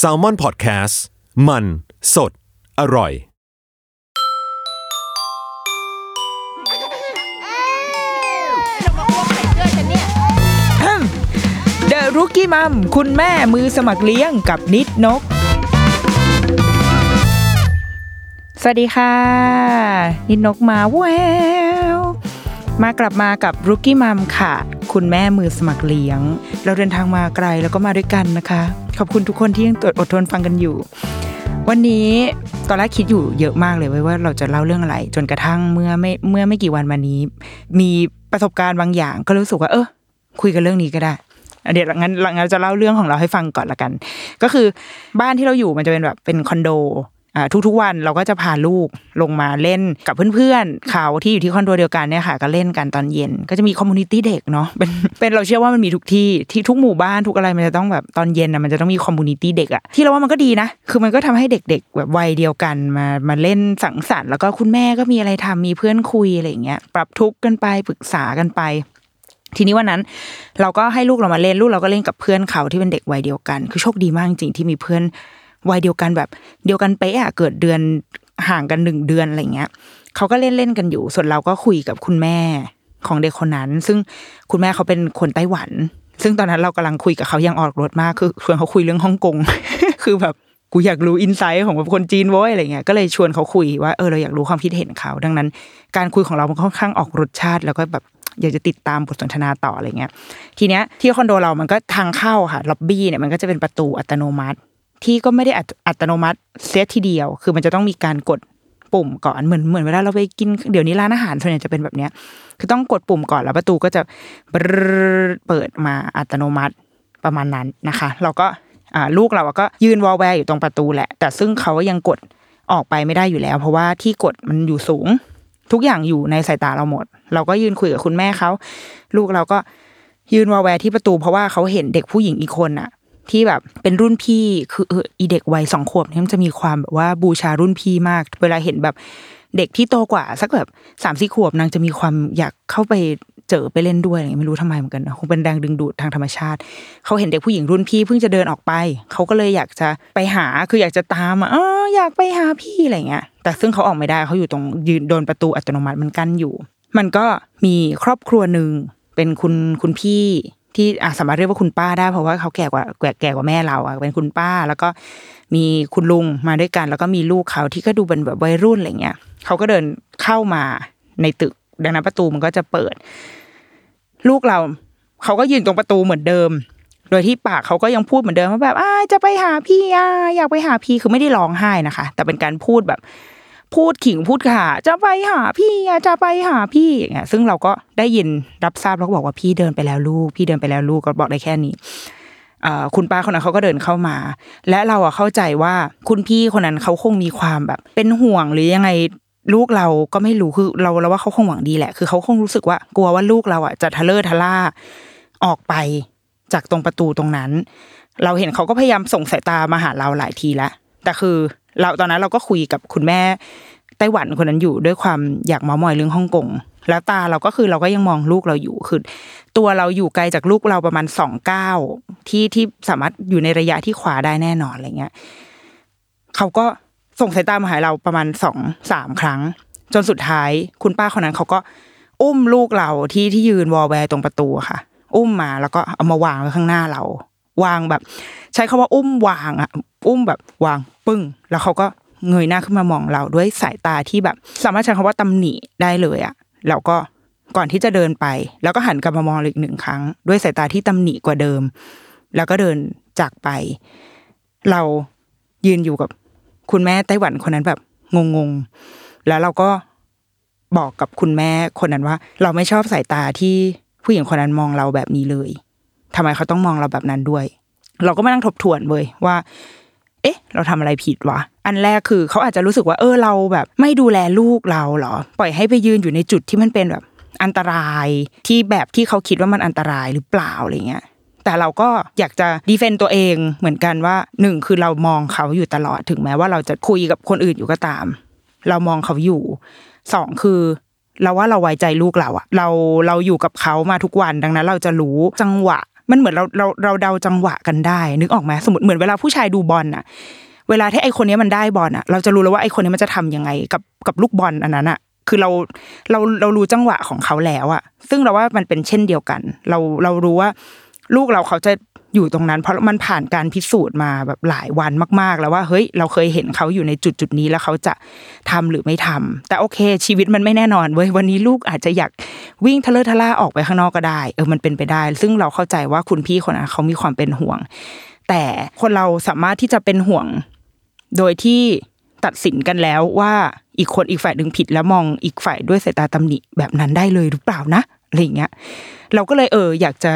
Salmon Podcast มันสดอร่อยเดอะรุกกี้มัมคุณแม่มือสมัครเลี้ยงกับนิดนกสวัสดีค่ะนิดนกมาแววมากลับมากับรุกกี้มัมค่ะคุณแม่มือสมัครเลี้ยงเราเดินทางมาไกลแล้วก็มาด้วยกันนะคะขอบคุณทุกคนที่ยังอดทนฟังกันอยู่วันนี้ตอนแรกคิดอยู่เยอะมากเลยว่าเราจะเล่าเรื่องอะไรจนกระทั่งเมื่อไม่กี่วันมานี้มีประสบการณ์บางอย่างก็รู้สึกว่าคุยกันเรื่องนี้ก็ได้เดี๋ยวงั้นเราจะเล่าเรื่องของเราให้ฟังก่อนละกันก็คือบ้านที่เราอยู่มันจะเป็นแบบเป็นคอนโดทุกๆวันเราก็จะพาลูกลงมาเล่นกับเพื่อนๆเขาที่อยู่ที่คอนโดเดียวกันเนี่ยค่ะก็เล่นกันตอนเย็นก็จะมีคอมมูนิตี้เด็กเนาะเป็นเราเชื่อว่ามันมีทุกที่ทุกหมู่บ้านทุกอะไรมันจะต้องแบบตอนเย็นนะมันจะต้องมีคอมมูนิตี้เด็กอะที่เราว่ามันก็ดีนะคือมันก็ทำให้เด็กๆแบบวัยเดียวกันมาเล่นสังสรรค์แล้วก็คุณแม่ก็มีอะไรทำมีเพื่อนคุยอะไรอย่างเงี้ยปรับทุกข์กันไปปรึกษากันไปทีนี้วันนั้นเราก็ให้ลูกเรามาเล่นลูกเราก็เล่นกับเพื่อนเขาที่เป็นเด็กวัยเดียวกันคือโชคดีมากจริงที่มีเพื่อนวัยเดียวกันแบบเดียวกันเป๊ะเกิดเดือนห่างกัน1เดือนอะไรเงี้ยเขาก็เล่นกันอยู่ส่วนเราก็คุยกับคุณแม่ของเด็กคนนั้นซึ่งคุณแม่เขาเป็นคนไต้หวันซึ่งตอนนั้นเรากำลังคุยกับเขายังออกรถมากคือชวนเขาคุยเรื่องฮ่องกง คือแบบกูอยากรู้อินไซต์ของคนจีนโว้ยอะไรเงี้ยก็เลยชวนเขาคุยว่าเราอยากรู้ความคิดเห็นเขาดังนั้นการคุยของเรามันค่อนข้างออกรสชาติแล้วก็แบบอยากจะติดตามบทสนทนาต่ออะไรเงี้ยทีเนี้ยที่คอนโดเรามันก็ทางเข้าค่ะล็อบบี้เนี่ยมันก็จะเป็นประตูอัตโนมัติที่ก็ไม่ได้อัตโนมัติเสียทีเดียวคือมันจะต้องมีการกดปุ่มก่อนเหมือนเวลาเราไปกินเดี๋ยวนี้ร้านอาหารส่วนใหญ่จะเป็นแบบเนี้ยคือต้องกดปุ่มก่อนแล้วประตูก็จะเปิดมาอัตโนมัติประมาณนั้นนะคะเราก็ลูกเราก็ยืนวอลแวร์อยู่ตรงประตูแหละแต่ซึ่งเขายังกดออกไปไม่ได้อยู่แล้วเพราะว่าที่กดมันอยู่สูงทุกอย่างอยู่ในสายตาเราหมดเราก็ยืนคุยกับคุณแม่เขาลูกเราก็ยืนวอลแวร์ที่ประตูเพราะว่าเขาเห็นเด็กผู้หญิงอีกคนน่ะที่แบบเป็นรุ่นพี่คืออีเด็กวัย2ขวบเนี่ยมันจะมีความแบบว่าบูชารุ่นพี่มากเวลาเห็นแบบเด็กที่โตกว่าสักแบบ 3-4 ขวบนางจะมีความอยากเข้าไปเจอไปเล่นด้วยอะไรไม่รู้ทำไมเหมือนกันนะคงเป็นแรงดึงดูดทางธรรมชาติเขาเห็นเด็กผู้หญิงรุ่นพี่เพิ่งจะเดินออกไปเขาก็เลยอยากจะไปหาคืออยากจะตามอยากไปหาพี่อะไรเงี้ยแต่ซึ่งเขาออกไม่ได้เขาอยู่ตรงยืนโดนประตูอัตโนมัติมันกั้นอยู่มันก็มีครอบครัวนึงเป็นคุณพี่ที่สามารถเรียกว่าคุณป้าได้เพราะว่าเขาแก่กว่าแม่เราเป็นคุณป้าแล้วก็มีคุณลุงมาด้วยกันแล้วก็มีลูกเขาที่ก็ดูเป็นแบบวัยรุ่นอะไรเงี้ยเขาก็เดินเข้ามาในตึกดังนั้นประตูมันก็จะเปิดลูกเราเขาก็ยืนตรงประตูเหมือนเดิมโดยที่ปากเขาก็ยังพูดเหมือนเดิมว่าแบบจะไปหาพี่อยากไปหาพี่คือไม่ได้ร้องไห้นะคะแต่เป็นการพูดแบบพูดขิงพูดค่ะจะไปหาพี่จะไปหาพี่อย่างเงี้ยซึ่งเราก็ได้ยินรับทราบแล้วก็บอกว่าพี่เดินไปแล้วลูกพี่เดินไปแล้วลูกก็บอกได้แค่นี้คุณป้าคนนั้นเขาก็เดินเข้ามาและเราเข้าใจว่าคุณพี่คนนั้นเขาคงมีความแบบเป็นห่วงหรือยังไงลูกเราก็ไม่รู้คือเราว่าเขาคงหวังดีแหละคือเขาคงรู้สึกว่ากลัวว่าลูกเราจะทะเลาะทะล่าออกไปจากตรงประตูตรงนั้นเราเห็นเขาก็พยายามส่งสายตามาหาเราหลายทีแล้วแต่คือเราตอนนั้นเราก็คุยกับคุณแม่ไต้หวันคนนั้นอยู่ด้วยความอยากเมามอยเรื่องฮ่องกงแล้วตาเราก็คือเราก็ยังมองลูกเราอยู่คือตัวเราอยู่ไกลจากลูกเราประมาณ2ก้าวที่สามารถอยู่ในระยะที่ขวาได้แน่นอนอะไรเงี้ยเขาก็ส่งสายตามาหาเราประมาณ 2-3 ครั้งจนสุดท้ายคุณป้าคนนั้นเขาก็อุ้มลูกเราที่ยืนวอลแวร์ตรงประตูค่ะอุ้มมาแล้วก็เอามาวางไว้ข้างหน้าเราวางแบบใช้คำว่าอุ้มวางอุ้มแบบวางปึ้งแล้วเขาก็เงยหน้าขึ้นมามองเราด้วยสายตาที่แบบสามารถใช้คำว่าตำหนิได้เลยแล้วก็ก่อนที่จะเดินไปแล้วก็หันกลับมามองอีกหนึ่งครั้งด้วยสายตาที่ตำหนิกว่าเดิมแล้วก็เดินจากไปเรายืนอยู่กับคุณแม่ไต้หวันคนนั้นแบบงงๆแล้วเราก็บอกกับคุณแม่คนนั้นว่าเราไม่ชอบสายตาที่ผู้หญิงคนนั้นมองเราแบบนี้เลยทำไมเขาต้องมองเราแบบนั้นด้วยเราก็มานั่งทบทวนเลยว่าเอ๊ะเราทำอะไรผิดวะอันแรกคือเขาอาจจะรู้สึกว่าเราแบบไม่ดูแลลูกเราเหรอปล่อยให้ไปยืนอยู่ในจุดที่มันเป็นแบบอันตรายที่แบบที่เขาคิดว่ามันอันตรายหรือเปล่าอะไรเงี้ยแต่เราก็อยากจะดีเฟนต์ตัวเองเหมือนกันว่า1คือเรามองเขาอยู่ตลอดถึงแม้ว่าเราจะคุยกับคนอื่นอยู่ก็ตามเรามองเขาอยู่2คือเราว่าเราไว้ใจลูกเราเราอยู่กับเขามาทุกวันดังนั้นเราจะรู้จังหวะ มันเหมือนเราเดาจังหวะกันได้นึกออกไหมสมมติเหมือนเวลาผู้ชายดูบอลน่ะเวลาที่ไอคนนี้มันได้บอลน่ะเราจะรู้แล้วว่าไอคนนี้มันจะทำยังไงกับลูกบอลอันนั้นน่ะคือเรารู้จังหวะของเขาแล้วอะซึ่งเราว่ามันเป็นเช่นเดียวกันเรารู้ว่าลูกเราเขาจะอยู่ตรงนั้นเพราะมันผ่านการพิสูจน์มาแบบหลายวันมากๆแล้วว่าเฮ้ยเราเคยเห็นเขาอยู่ในจุดๆนี้แล้วเขาจะทำหรือไม่ทำแต่โอเคชีวิตมันไม่แน่นอนเว้ยวันนี้ลูกอาจจะอยากวิ่งทะเลทะล่าออกไปข้างนอกก็ได้มันเป็นไปได้ซึ่งเราเข้าใจว่าคุณพี่คนนั้นเขามีความเป็นห่วงแต่คนเราสามารถที่จะเป็นห่วงโดยที่ตัดสินกันแล้วว่าอีกฝ่ายหนึ่งผิดแล้วมองอีกฝ่ายด้วยสายตาตำหนิแบบนั้นได้เลยหรือเปล่านะอะไรอย่างเงี้ยเราก็เลยอยากจะ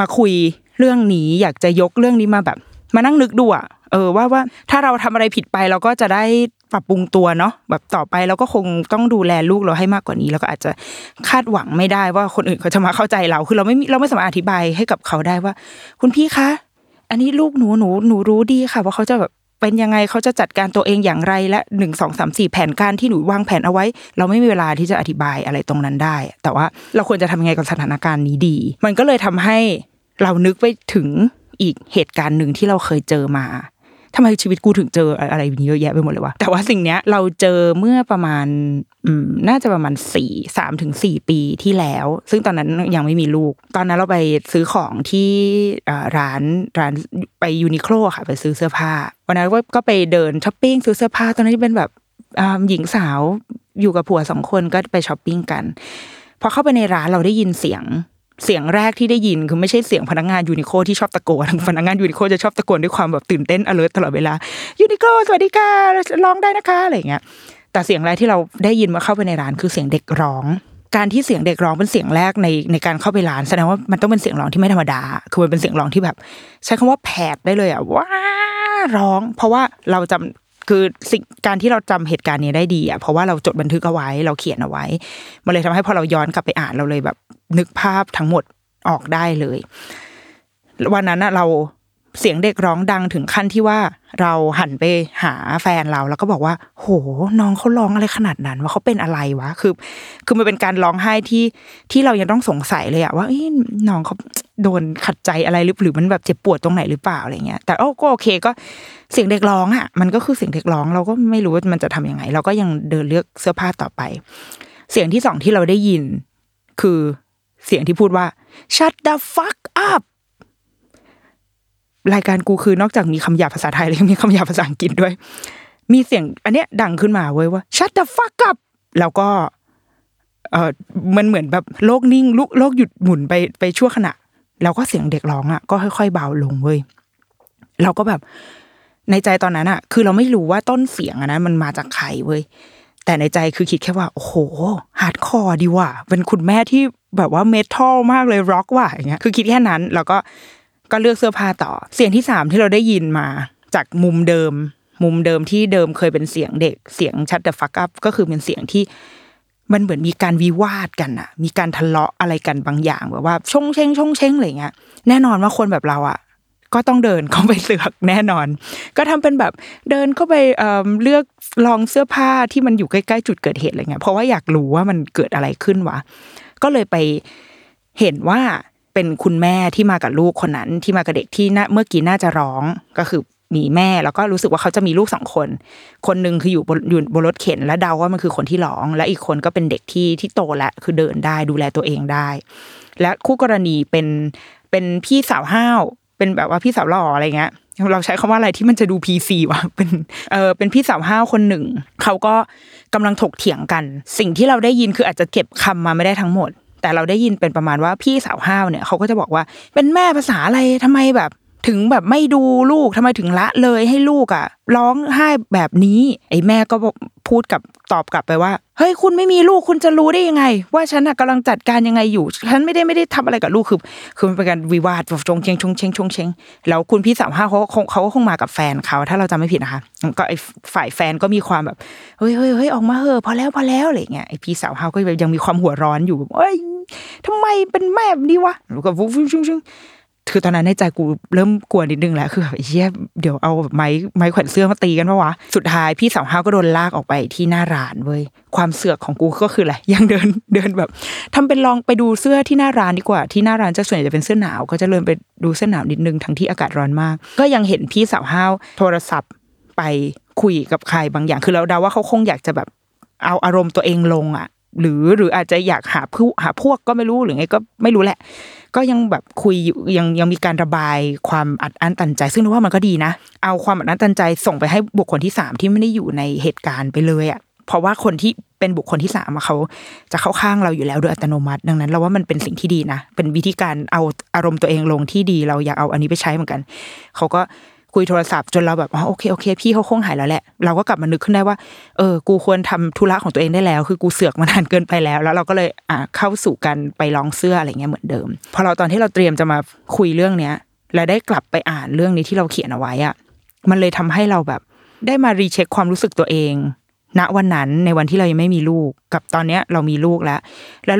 มาคุยเรื่องนี้อยากจะยกเรื่องนี้มาแบบมานั่งนึกดูอ่ะว่าถ้าเราทำอะไรผิดไปเราก็จะได้ปรับปรุงตัวเนาะแบบต่อไปเราก็คงต้องดูแลลูกเราให้มากกว่านี้แล้วก็อาจจะคาดหวังไม่ได้ว่าคนอื่นเขาจะมาเข้าใจเราคือเราไม่สามารถอธิบายให้กับเขาได้ว่าคุณพี่คะอันนี้ลูกหนูรู้ดีค่ะว่าเขาจะแบบเป็นยังไงเขาจะจัดการตัวเองอย่างไรและ1 2 3 4แผนการที่หนูวางแผนเอาไว้เราไม่มีเวลาที่จะอธิบายอะไรตรงนั้นได้แต่ว่าเราควรจะทำยังไงกับสถานการณ์นี้ดีมันก็เลยทำให้เรานึกไปถึงอีกเหตุการณ์นึงที่เราเคยเจอมาทำไมชีวิตกูถึงเจออะไรเยอะแยะไปหมดเลยวะแต่ว่าสิ่งเนี้ยเราเจอเมื่อประมาณน่าจะประมาณ3-4 ปีที่แล้วซึ่งตอนนั้นยังไม่มีลูกตอนนั้นเราไปซื้อของที่ร้านไปยูนิโคลค่ะไปซื้อเสื้อผ้าวันนั้นก็ไปเดินช้อปปิ้งซื้อเสื้อผ้าตอนนั้นเป็นแบบหญิงสาวอยู่กับผัว2คนก็ไปช้อปปิ้งกันพอเข้าไปในร้านเราได้ยินเสียงแรกที่ได้ยินคือไม่ใช่เสียงพนักงานยูนิโคที่ชอบตะโกนพนักงานยูนิโคจะชอบตะโกนด้วยความแบบตื่นเต้น alert ตลอดเวลายูนิโคสวัสดีค่ะร้องได้นะคะอะไรอย่างเงี้ยแต่เสียงแรกที่เราได้ยินมาเข้าไปในร้านคือเสียงเด็กร้องการที่เสียงเด็กร้องเป็นเสียงแรกในการเข้าไปร้านแสดงว่ามันต้องเป็นเสียงร้องที่ไม่ธรรมดาคือมันเป็นเสียงร้องที่แบบใช้คำว่าแผดได้เลยอ่ะว้าร้องเพราะว่าเราจำคือสิ่งการที่เราจำเหตุการณ์นี้ได้ดีอ่ะเพราะว่าเราจดบันทึกเอาไว้เราเขียนเอาไว้มันเลยทำให้พอเราย้อนกลับไปอ่านเราเลยแบบนึกภาพทั้งหมดออกได้เลยวันนั้นน่ะเราเสียงเด็กร้องดังถึงขั้นที่ว่าเราหันไปหาแฟนเราแล้วก็บอกว่าโหน้องเขาร้องอะไรขนาดนั้นว่าเขาเป็นอะไรวะคือมันเป็นการร้องไห้ที่เรายังต้องสงสัยเลยอ่ะว่าน้องเขาโดนขัดใจอะไรหรือมันแบบเจ็บปวดตรงไหนหรือเปล่าอะไรเงี้ยแต่ก็โอเคก็เสียงเด็กร้องอ่ะมันก็คือเสียงเด็กร้องเราก็ไม่รู้ว่ามันจะทำยังไงเราก็ยังเดินเลือกเสื้อผ้าต่อไปเสียงที่สองที่เราได้ยินคือเสียงที่พูดว่า Shut the fuck up รายการกูคือนอกจากมีคำหยาบภาษาไทยแล้วยังมีคำหยาบภาษาอังกฤษด้วยมีเสียงอันเนี้ยดังขึ้นมาเว้ยว่า Shut the fuck up แล้วก็มันเหมือนแบบโลกนิ่งโลกหยุดหมุนไปชั่วขณะแล้วก็เสียงเด็กร้องอ่ะก็ค่อยๆเบาลงเว้ยเราก็แบบในใจตอนนั้นอ่ะคือเราไม่รู้ว่าต้นเสียงอันนั้นมันมาจากใครเว้ยแต่ในใจคือคิดแค่ว่าโอ้โหฮาร์ดคอร์ดีว่ะเป็นคุณแม่ที่แบบว่าเมทัลมากเลยร็อกว่ะอย่างเงี้ยคือคิดแค่นั้นแล้วก็เลือกเสื้อผ้าต่อเสียงที่3ที่เราได้ยินมาจากมุมเดิมที่เดิมเคยเป็นเสียงเด็กเสียง Shut the fuck up ก็คือเป็นเสียงที่มันเหมือนมีการวิวาทกันอะมีการทะเลาะอะไรกันบางอย่างแบบว่าชงเช้งอะไรเงี้ยแน่นอนว่าคนแบบเราอะก็ต้องเดินเข้าไปเลือกแน่นอนก็ทำเป็นแบบเดินเข้าไปเลือกลองเสื้อผ้าที่มันอยู่ใกล้ๆจุดเกิดเหตุอะไรเงี้ยเพราะว่าอยากรู้ว่ามันเกิดอะไรขึ้นวะก็เลยไปเห็นว่าเป็นคุณแม่ที่มากับลูกคนนั้นที่มากับเด็กที่เมื่อกี้น่าจะร้องก็คือมีแม่แล้วก็รู้สึกว่าเขาจะมีลูก2คนคนนึงคืออยู่บนรถเข็นและเดาว่ามันคือคนที่ร้องและอีกคนก็เป็นเด็กที่โตแล้วคือเดินได้ดูแลตัวเองได้และคู่กรณีเป็นพี่สาวห้าวเป็นแบบว่าพี่สาวหล่ออะไรเงี้ยเราใช้คำว่าอะไรที่มันจะดู PC วะเป็นพี่สาวห้าวคนหนึ่งเขาก็กำลังถกเถียงกันสิ่งที่เราได้ยินคืออาจจะเก็บคำมาไม่ได้ทั้งหมดแต่เราได้ยินเป็นประมาณว่าพี่สาวห้าวเนี่ยเขาก็จะบอกว่าเป็นแม่ภาษาอะไรทำไมแบบถึงแบบไม่ดูลูกทำไมถึงละเลยให้ลูกอ่ะร้องไห้แบบนี้ไอ้แม่ก็พูดกับตอบกลับไปว่าเฮ้ยคุณไม่มีลูกคุณจะรู้ได้ยังไงว่าฉันน่ะกำลังจัดการยังไงอยู่ฉันไม่ได้ทำอะไรกับลูกคือมันเป็นการวิวาทชงเชงแล้วคุณพี่สาวห้าเขาคงมากับแฟนเขาถ้าเราจำไม่ผิดนะคะก็ไอ้ฝ่ายแฟนก็มีความแบบเฮ้ยออกมาเหอะพอแล้วอะไรเงี้ยไอ้พี่สาวห้าก็ยังมีความหัวร้อนอยู่แบบเอ้ยทำไมเป็นแม่แบบนี้วะแล้วก็ฟุ้ง คือตอนนั้นในใจกูเริ่มกลัวนิดนึงแหละคือแบบเฮียเดี๋ยวเอาไม้แขวนเสื้อมาตีกันปะวะสุดท้ายพี่สาวห้าวก็โดนลากออกไปที่หน้าร้านเว้ยความเสือกของกูก็คืออะไรยังเดินแบบทำเป็นลองไปดูเสื้อที่หน้าร้านดีกว่าที่หน้าร้านจะส่วนใหญ่จะเป็นเสื้อหนาวก็จะเดินไปดูเสื้อหนาวนิดนึงทั้งที่อากาศร้อนมากก็ยังเห็นพี่สาวห้าวโทรศัพท์ไปคุยกับใครบางอย่างคือเราเดาว่าเขาคงอยากจะแบบเอาอารมณ์ตัวเองลงอ่ะหรืออาจจะอยากหาพวกก็ไม่รู้หรือไงก็ไม่รู้แหละก็ยังแบบคุยอยู่ยังมีการระบายความอัดอั้นตันใจซึ่งรู้ว่ามันก็ดีนะเอาความอัดอั้นตันใจส่งไปให้บุคคลที่3ที่ไม่ได้อยู่ในเหตุการณ์ไปเลยอ่ะเพราะว่าคนที่เป็นบุคคลที่3อ่ะเขาจะเข้าข้างเราอยู่แล้วโดยอัตโนมัติดังนั้นเราว่ามันเป็นสิ่งที่ดีนะเป็นวิธีการเอาอารมณ์ตัวเองลงที่ดีเราอยากเอาอันนี้ไปใช้เหมือนกันเขาก็คุยโทรศัพท์จนเราแบบโอเคพี่เขาคงหายแล้วแหละเราก็กลับมานึกขึ้นได้ว่ากูควรทำธุระของตัวเองได้แล้วคือกูเสือกมานานเกินไปแล้วเราก็เลยเข้าสู่กันไปลองเสื้ออะไรเงี้ยเหมือนเดิมพอเราตอนที่เราเตรียมจะมาคุยเรื่องเนี้ยและได้กลับไปอ่านเรื่องนี้ที่เราเขียนเอาไว้อ่ะมันเลยทำให้เราแบบได้มารีเช็คความรู้สึกตัวเองณวันนั้นในวันที่เรายังไม่มีลูกกับตอนเนี้ยเรามีลูกแล้ว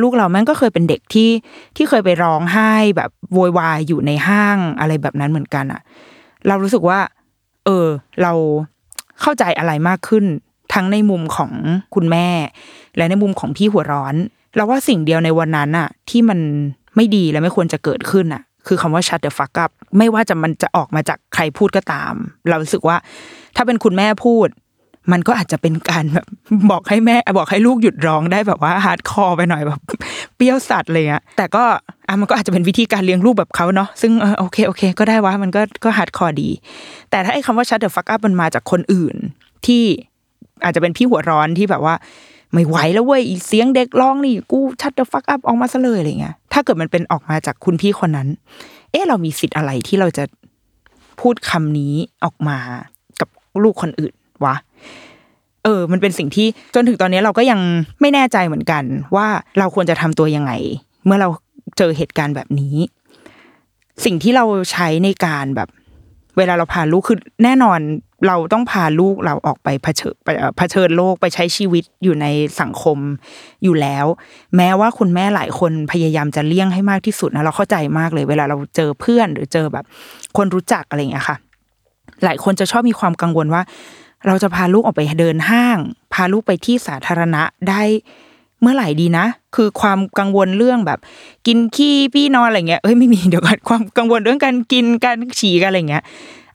ลูกเราแม่งก็เคยเป็นเด็กที่เคยไปร้องไห้แบบโวยวายอยู่ในห้างอะไรแบบนั้นเหมือนกันอ่ะเรารู้สึกว่าเราเข้าใจอะไรมากขึ้นทั้งในมุมของคุณแม่และในมุมของพี่หัวร้อนเราว่าสิ่งเดียวในวันนั้นอะที่มันไม่ดีและไม่ควรจะเกิดขึ้นอะคือคำว่า shut the fuck up ไม่ว่ามันจะออกมาจากใครพูดก็ตามเรารู้สึกว่าถ้าเป็นคุณแม่พูดมันก็อาจจะเป็นการแบบบอกให้ลูกหยุดร้องได้แบบว่าฮาร์ดคอร์ไปหน่อยแบบเปรี้ยวสัตว์อะไรเงี้ยแต่ก็มันก็อาจจะเป็นวิธีการเลี้ยงลูกแบบเขาเนาะซึ่งโอเคก็ได้วะมันก็ฮาร์ดคอร์ดีแต่ถ้าไอ้คำว่า shut the fuck up มันมาจากคนอื่นที่อาจจะเป็นพี่หัวร้อนที่แบบว่าไม่ไหวแล้วเว้ยเสียงเด็กร้องนี่กู shut the fuck up ออกมาซะเลยอะไรเงี้ยถ้าเกิดมันเป็นออกมาจากคุณพี่คนนั้นเรามีสิทธิ์อะไรที่เราจะพูดคำนี้ออกมากับลูกคนอื่นวะมันเป็นสิ่งที่จนถึงตอนนี้เราก็ยังไม่แน่ใจเหมือนกันว่าเราควรจะทำตัวยังไงเมื่อเราเจอเหตุการณ์แบบนี้สิ่งที่เราใช้ในการแบบเวลาเราพาลูกคือแน่นอนเราต้องพาลูกเราออกไปเผชิญโลกไปใช้ชีวิตอยู่ในสังคมอยู่แล้วแม้ว่าคุณแม่หลายคนพยายามจะเลี่ยงให้มากที่สุดนะเราเข้าใจมากเลยเวลาเราเจอเพื่อนหรือเจอแบบคนรู้จักอะไรอย่างเงี้ยค่ะหลายคนจะชอบมีความกังวลว่าเราจะพาลูกออกไปเดินห้างพาลูกไปที่สาธารณะได้เมื่อไหร่ดีนะคือความกังวลเรื่องแบบกินขี้พี่นอนอะไรเงี้ยไม่มีเดี๋ยวก่อนความกังวลเรื่องการกินการฉี่กันอะไรเงี้ย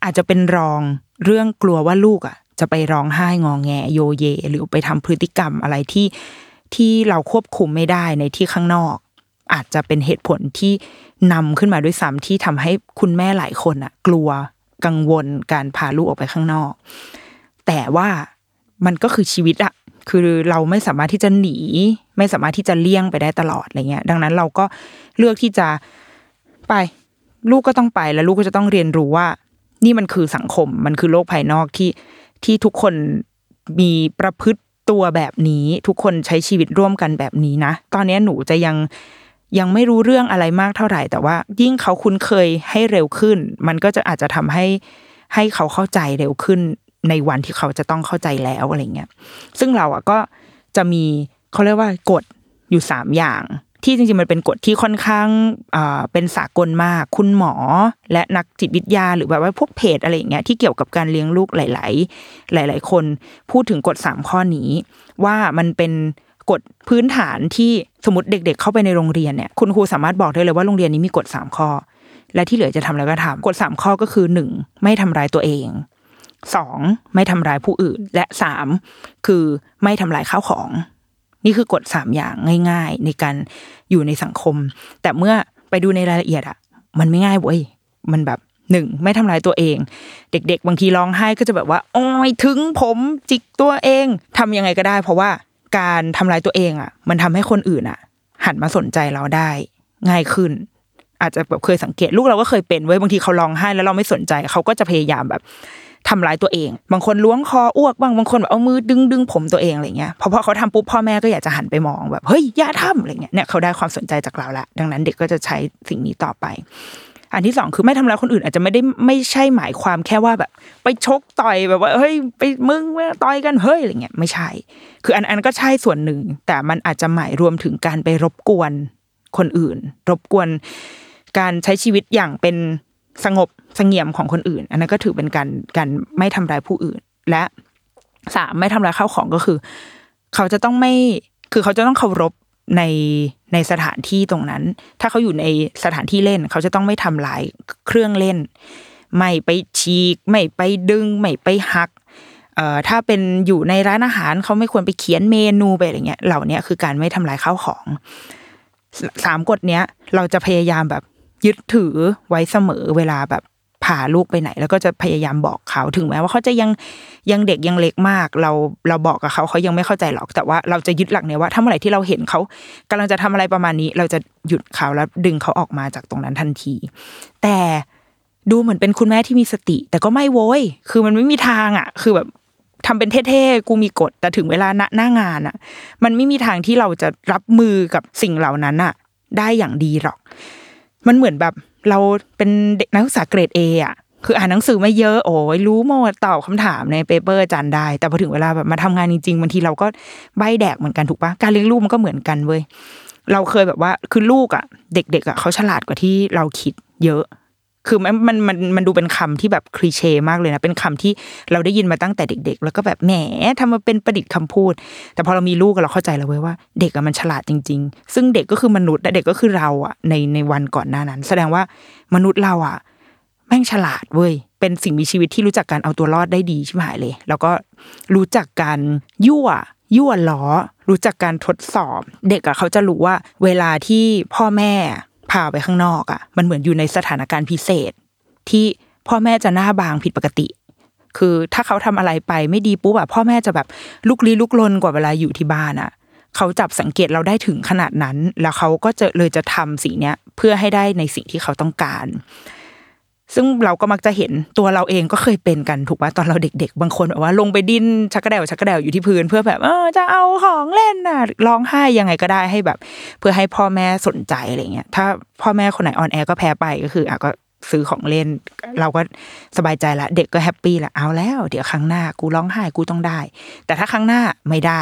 อาจจะเป็นรองเรื่องกลัวว่าลูกอ่ะจะไปร้องไห้งอแงโยเยหรือไปทำพฤติกรรมอะไรที่เราควบคุมไม่ได้ในที่ข้างนอกอาจจะเป็นเหตุผลที่นำขึ้นมาด้วยซ้ำที่ทำให้คุณแม่หลายคนอ่ะกลัวกังวลการพาลูกออกไปข้างนอกแต่ว่ามันก็คือชีวิตอะคือเราไม่สามารถที่จะหนีไม่สามารถที่จะเลี่ยงไปได้ตลอดอะไรเงี้ยดังนั้นเราก็เลือกที่จะไปลูกก็ต้องไปแล้วลูกก็จะต้องเรียนรู้ว่านี่มันคือสังคมมันคือโลกภายนอกที่ทุกคนมีประพฤติตัวแบบนี้ทุกคนใช้ชีวิตร่วมกันแบบนี้นะตอนนี้หนูจะยังไม่รู้เรื่องอะไรมากเท่าไหร่แต่ว่ายิ่งเขาคุ้นเคยให้เร็วขึ้นมันก็จะอาจจะทำให้เขาเข้าใจเร็วขึ้นในวันที่เขาจะต้องเข้าใจแล้วอะไรเงี้ยซึ่งเราอ่ะก็จะมีเขาเรียกว่ากฎอยู่3อย่างที่จริงๆมันเป็นกฎที่ค่อนข้างเป็นสากลมากคุณหมอและนักจิตวิทยาหรือแบบว่าพวกเพจอะไรอย่างเงี้ยที่เกี่ยวกับการเลี้ยงลูกหลายๆคนพูดถึงกฎ3ข้อนี้ว่ามันเป็นกฎพื้นฐานที่สมมติเด็กๆเข้าไปในโรงเรียนเนี่ยคุณครูสามารถบอกได้เลยว่าโรงเรียนนี้มีกฎ3ข้อและที่เหลือจะทำอะไรก็ทำกฎ3ข้อก็คือ1ไม่ทำร้ายตัวเอง2ไม่ทำร้ายผู้อื่นและ3คือไม่ทำลายข้าวของนี่คือกฎ3อย่างง่ายๆในการอยู่ในสังคมแต่เมื่อไปดูในรายละเอียดอ่ะมันไม่ง่ายเว้ยมันแบบ1ไม่ทำลายตัวเองเด็กๆบางทีร้องไห้ก็จะแบบว่าโอ๊ยถึงผมจิกตัวเองทำยังไงก็ได้เพราะว่าการทำลายตัวเองอ่ะมันทำให้คนอื่นอ่ะหันมาสนใจเราได้ง่ายขึ้นอาจจะแบบเคยสังเกตลูกเราก็เคยเป็นเว้ยบางทีเขาร้องไห้แล้วเราไม่สนใจเขาก็จะพยายามแบบทำร้ายตัวเองบางคนล้วงคออ้วกบางคนแบบเอามือดึงผมตัวเองอะไรเงี้ยพอเขาทำปุ๊บพ่อแม่ก็อยากจะหันไปมองแบบเฮ้ยอย่าทำอะไรเงี้ยเนี่ยเขาได้ความสนใจจากเราละดังนั้นเด็กก็จะใช้สิ่งนี้ต่อไปอันที่2คือไม่ทำร้ายคนอื่นอาจจะไม่ใช่หมายความแค่ว่าแบบไปชกต่อยแบบว่าเฮ้ยไปมึงต่อยกันเฮ้ยอะไรเงี้ยไม่ใช่คืออันก็ใช่ส่วนหนึ่งแต่มันอาจจะหมายรวมถึงการไปรบกวนคนอื่นรบกวน การใช้ชีวิตอย่างเป็นสงบเสงี่ยมของคนอื่นอันนั้นก็ถือเป็นการไม่ทำร้ายผู้อื่นและ3ไม่ทำร้ายข้าวของก็คือเขาจะต้องเคารพในสถานที่ตรงนั้นถ้าเขาอยู่ในสถานที่เล่นเขาจะต้องไม่ทำลายเครื่องเล่นไม่ไปฉีกไม่ไปดึงไม่ไปหักถ้าเป็นอยู่ในร้านอาหารเขาไม่ควรไปเขียนเมนูไปอะไรเงี้ยเหล่านี้คือการไม่ทำลายข้าวของ3กฎเนี้ยเราจะพยายามแบบยึดถือไว้เสมอเวลาแบบพาลูกไปไหนแล้วก็จะพยายามบอกเขาถึงแม้ว่าเขาจะยังเด็กยังเล็กมากเราบอกกับเขายังไม่เข้าใจหรอกแต่ว่าเราจะยึดหลักเนี่ยว่าถ้าเมื่อไหร่ที่เราเห็นเขากำลังจะทำอะไรประมาณนี้เราจะหยุดเขาแล้วดึงเขาออกมาจากตรงนั้นทันทีแต่ดูเหมือนเป็นคุณแม่ที่มีสติแต่ก็ไม่โว้ยคือมันไม่มีทางอ่ะคือแบบทำเป็นเท่ๆกูมีกฎแต่ถึงเวลาหน้างานอ่ะมันไม่มีทางที่เราจะรับมือกับสิ่งเหล่านั้นอ่ะได้อย่างดีหรอกมันเหมือนแบบเราเป็นเด็กนักศึกษาเกรด A อ่ะคืออ่านหนังสือมาเยอะโอ้ยรู้หมดตอบคำถามในเปเปอร์จานได้แต่พอถึงเวลาแบบมาทำงานจริงๆบางทีเราก็ใบ้แดกเหมือนกันถูกปะการเลี้ยงลูกมันก็เหมือนกันเว้ยเราเคยแบบว่าคือลูกอ่ะเด็กๆอ่ะเขาฉลาดกว่าที่เราคิดเยอะคือมันดูเป็นคำที่แบบคลีเช่มากเลยนะเป็นคำที่เราได้ยินมาตั้งแต่เด็กๆแล้วก็แบบแหมทำมาเป็นประดิษฐ์คำพูดแต่พอเรามีลูกเราเข้าใจแล้วเว้ยว่าเด็กอะมันฉลาดจริงๆซึ่งเด็กก็คือมนุษย์และเด็กก็คือเราอะในวันก่อนหน้านั้นแสดงว่ามนุษย์เราอะแม่งฉลาดเว้ยเป็นสิ่งมีชีวิตที่รู้จักการเอาตัวรอดได้ดีชิบหายเลยแล้วก็รู้จักการยั่วล้อรู้จักการทดสอบเด็กอะเขาจะรู้ว่าเวลาที่พ่อแม่พาไปข้างนอกอ่ะมันเหมือนอยู่ในสถานการณ์พิเศษที่พ่อแม่จะหน้าบางผิดปกติคือถ้าเขาทำอะไรไปไม่ดีปุ๊บอ่ะพ่อแม่จะแบบลุกลี้ลุกลนกว่าเวลาอยู่ที่บ้านอ่ะเขาจับสังเกตเราได้ถึงขนาดนั้นแล้วเขาก็จะเลยจะทำสิ่งเนี้ยเพื่อให้ได้ในสิ่งที่เขาต้องการซึ่งเราก็มักจะเห็นตัวเราเองก็เคยเป็นกันถูกป่ะตอนเราเด็กๆบางคนแบบว่าลงไปดิ้นชักกระเดวอยู่ที่พื้นเพื่อแบบจะเอาของเล่นน่ะร้องไห้ยังไงก็ได้ให้แบบเพื่อให้พ่อแม่สนใจอะไรเงี้ยถ้าพ่อแม่คนไหนอ่อนแอก็แพ้ไปก็คืออ่ะก็ซื้อของเล่นเราก็สบายใจละเด็กก็แฮปปี้ละเอาแล้วเดี๋ยวครั้งหน้ากูร้องไห้กูต้องได้แต่ถ้าครั้งหน้าไม่ได้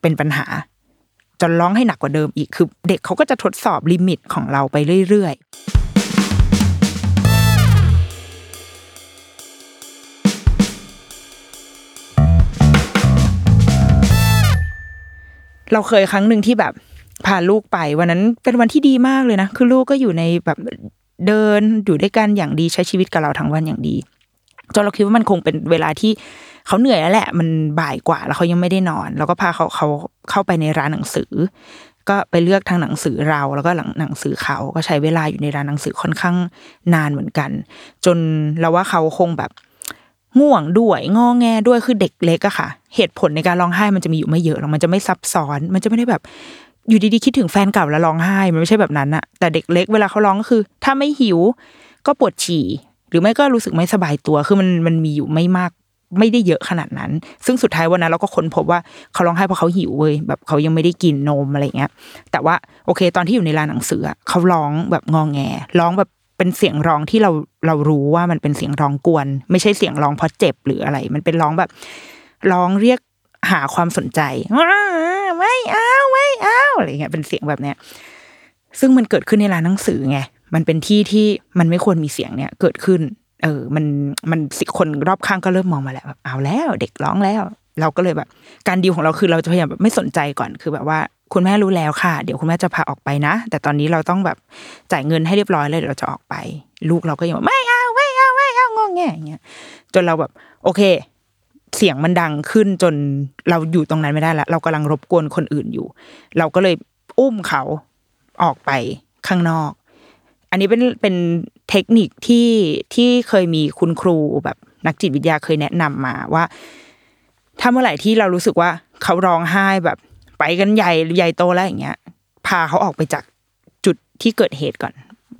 เป็นปัญหาจนร้องให้หนักกว่าเดิมอีกคือเด็กเขาก็จะทดสอบลิมิตของเราไปเรื่อยๆเราเคยครั้งนึงที่แบบพาลูกไปวันนั้นเป็นวันที่ดีมากเลยนะคือลูกก็อยู่ในแบบเดินอยู่ด้วยกันอย่างดีใช้ชีวิตกับเราทั้งวันอย่างดีจนเราคิดว่ามันคงเป็นเวลาที่เขาเหนื่อยแล้วแหละมันบ่ายกว่าแล้วเขายังไม่ได้นอนแล้วก็พาเขาเข้าไปในร้านหนังสือก็ไปเลือกทางหนังสือเราแล้วก็หนังสือเขาก็ใช้เวลาอยู่ในร้านหนังสือค่อนข้างนานเหมือนกันจนเราว่าเขาคงแบบง่วงด้วยงอแงด้วยคือเด็กเล็กอะค่ะเหตุผลในการร้องไห้มันจะมีอยู่ไม่เยอะหรอกมันจะไม่ซับซ้อนมันจะไม่ได้แบบอยู่ดีๆคิดถึงแฟนเก่าแล้วร้องไห้มันไม่ใช่แบบนั้นอะแต่เด็กเล็กเวลาเขาร้องก็คือถ้าไม่หิวก็ปวดฉี่หรือไม่ก็รู้สึกไม่สบายตัวคือมันมีอยู่ไม่มากไม่ได้เยอะขนาดนั้นซึ่งสุดท้ายวันนั้นเราก็ค้นพบว่าเขาร้องไห้เพราะเขาหิวเว้ยแบบเขายังไม่ได้กินนมอะไรเงี้ยแต่ว่าโอเคตอนที่อยู่ในร้านหนังสือเขาร้องแบบงอแงร้องแบบเป็นเสียงร้องที่เรารู้ว่ามันเป็นเสียงร้องกวนไม่ใช่เสียงร้องเพราะเจ็บหรืออะไรมันเป็นร้องแบบร้องเรียกหาความสนใจไม่เอาอะไรเงี้ยเป็นเสียงแบบเนี้ยซึ่งมันเกิดขึ้นในร้านหนังสือไงมันเป็นที่ที่มันไม่ควรมีเสียงเนี้ยเกิดขึ้นมันสิคนรอบข้างก็เริ่มมองมาแล้วแบบเอาแล้วเด็กร้องแล้วเราก็เลยแบบการดีลของเราคือเราจะพยายามแบบไม่สนใจก่อนคือแบบว่าคุณแม่รู้แล้วค่ะเดี๋ยวคุณแม่จะพาออกไปนะแต่ตอนนี้เราต้องแบบจ่ายเงินให้เรียบร้อยเลยเดี๋ยวเราจะออกไปลูกเราก็ยังแบบไม่เอางงแงอย่างเงี้ยจนเราแบบโอเคเสียงมันดังขึ้นจนเราอยู่ตรงนั้นไม่ได้ละเรากำลังรบกวนคนอื่นอยู่เราก็เลยอุ้มเขาออกไปข้างนอกอันนี้เป็นเทคนิคที่เคยมีคุณครูแบบนักจิตวิทยาเคยแนะนำมาว่าถ้าเมื่อไหร่ที่เรารู้สึกว่าเขาร้องไห้แบบไปกันใหญ่โตแล้วอย่างเงี้ยพาเขาออกไปจากจุดที่เกิดเหตุก่อน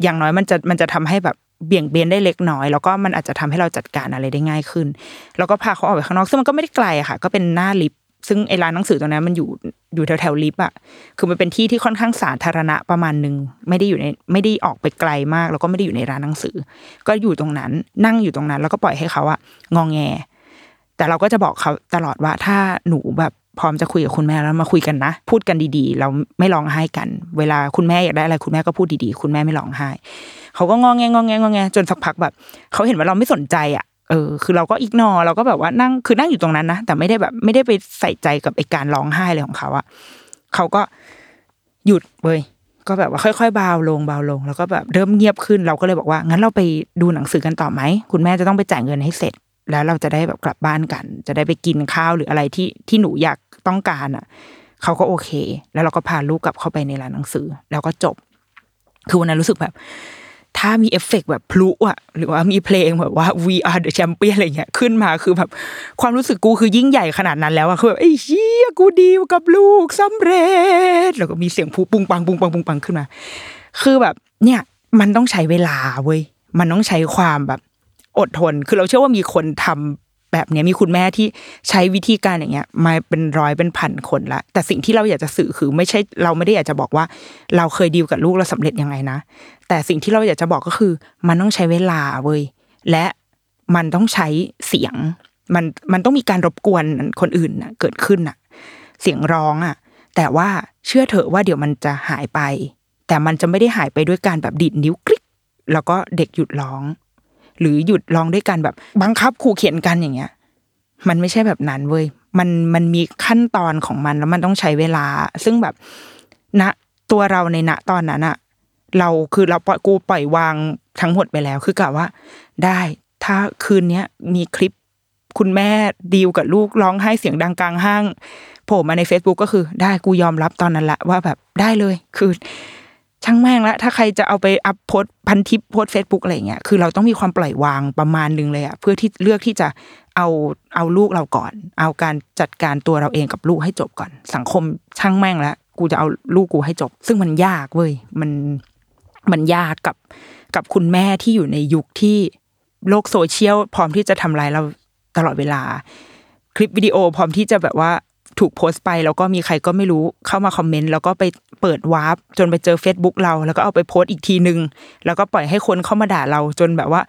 อย่างน้อยมันจะทำให้แบบเบี่ยงเบนได้เล็กน้อยแล้วก็มันอาจจะทำให้เราจัดการอะไรได้ง่ายขึ้นแล้วก็พาเขาออกไปข้างนอกซึ่งมันก็ไม่ได้ไกลอะค่ะก็เป็นหน้าลิฟต์ซึ่งไอ้ร้านหนังสือตรงนั้นมันอยู่แถวลิฟต์อะคือมันเป็นที่ที่ค่อนข้างสาธารณะประมาณนึงไม่ได้ออกไปไกลมากแล้วก็ไม่ได้อยู่ในร้านหนังสือก็อยู่ตรงนั้นนั่งอยู่ตรงนั้นแล้วก็ปล่อยให้เขาอะงอแงแต่เราก็จะบอกเขาตลอดว่าถ้าหนูแบบ พร้อมจะคุยกับคุณแม่แล้วมาคุยกันนะพูดกันดีๆเราไม่ร้องไห้กันเวลาคุณแม่อยากได้อะไรคุณแม่ก็พูดดีๆคุณแม่ไม่ร้องไห้เขาก็งอแงงอแงจนสักพักแบบเขาเห็นว่าเราไม่สนใจอ่ะคือเราก็อิกนอเราก็แบบว่านั่งคือนั่งอยู่ตรงนั้นนะแต่ไม่ได้แบบไม่ได้ไปใส่ใจกับไอ้การร้องไห้อะไรของเขาอ่ะเขาก็หยุดเว้ยก็แบบว่าค่อยๆเบาลงแล้วก็แบบเริ่มเงียบขึ้นเราก็เลยบอกว่างั้นเราไปดูหนังสือกันต่อไหมคุณแม่จะต้องไปจ่ายเงินให้เสร็จแล้วเราจะได้แบบกลับบ้านกันจะได้ไปกินข้าวหรืออะไรที่หนูอยากต้องการอ่ะเขาก็โอเคแล้วเราก็พาลูกกลับเข้าไปในร้านหนังสือแล้วก็จบคือวันนั้นรู้สึกแบบถ้ามีเอฟเฟกต์แบบพลุอ่ะหรือว่ามีเพลงแบบว่า We Are The Champion อะไรเงี้ยขึ้นมาคือแบบความรู้สึกกูคือยิ่งใหญ่ขนาดนั้นแล้วอ่ะคือแบบไอ้เหี้ยกูดีกับลูกสำเร็จแล้วก็มีเสียงพลุปุ้งปังปุ้งปังปุ้งปังขึ้นมาคือแบบเนี่ยมันต้องใช้เวลาเว้ยมันต้องใช้ความแบบอดทนคือเราเชื่อว่ามีคนทำแบบนี้มีคุณแม่ที่ใช้วิธีการอย่างเงี้ยมาเป็นร้อยเป็นพันคนละแต่สิ่งที่เราอยากจะสื่อคือไม่ใช่เราไม่ได้อยากจะบอกว่าเราเคยดีลกับลูกเราสำเร็จยังไงนะแต่สิ่งที่เราอยากจะบอกก็คือมันต้องใช้เวลาเว้ยและมันต้องใช้เสียงมันต้องมีการรบกวนคนอื่นน่ะเกิดขึ้นน่ะเสียงร้องอ่ะแต่ว่าเชื่อเถอะว่าเดี๋ยวมันจะหายไปแต่มันจะไม่ได้หายไปด้วยการแบบดีดนิ้วคลิกแล้วก็เด็กหยุดร้องหรือหยุดร้องด้วยกันแบบบังคับขู่เข็นกันอย่างเงี้ยมันไม่ใช่แบบนั้นเว้ยมันมีขั้นตอนของมันแล้วมันต้องใช้เวลาซึ่งแบบณตัวเราในณตอนนั้นอะเราคือเรากูปล่อยวางทั้งหมดไปแล้วคือกะว่าได้ถ้าคืนนี้มีคลิปคุณแม่ดีลกับลูกร้องไห้เสียงดังกลางห้างโผล่มาใน Facebook ก็คือได้กูยอมรับตอนนั้นละว่าแบบได้เลยคือช่างแม่งละถ้าใครจะเอาไปอัพโพสต์พันทิปโพสต์ Facebook อะไรอย่างเงี้ยคือเราต้องมีความปล่อยวางประมาณนึงเลยอ่ะเพื่อที่เลือกที่จะเอาลูกเราก่อนเอาการจัดการตัวเราเองกับลูกให้จบก่อนสังคมช่างแม่งละกูจะเอาลูกกูให้จบซึ่งมันยากเว้ยมันยากกับคุณแม่ที่อยู่ในยุคที่โลกโซเชียลพร้อมที่จะทำลายเราตลอดเวลาคลิปวิดีโอพร้อมที่จะแบบว่าถูกโพสต์ไปแล้วก็มีใครก็ไม่รู้เข้ามาคอมเมนต์แล้วก็ไปเปิดวาร์ปจนไปเจอ Facebook เราแล้วก็เอาไปโพสต์อีกทีนึงแล้วก็ปล่อยให้คนเข้ามาด่าเราจนแบบว่า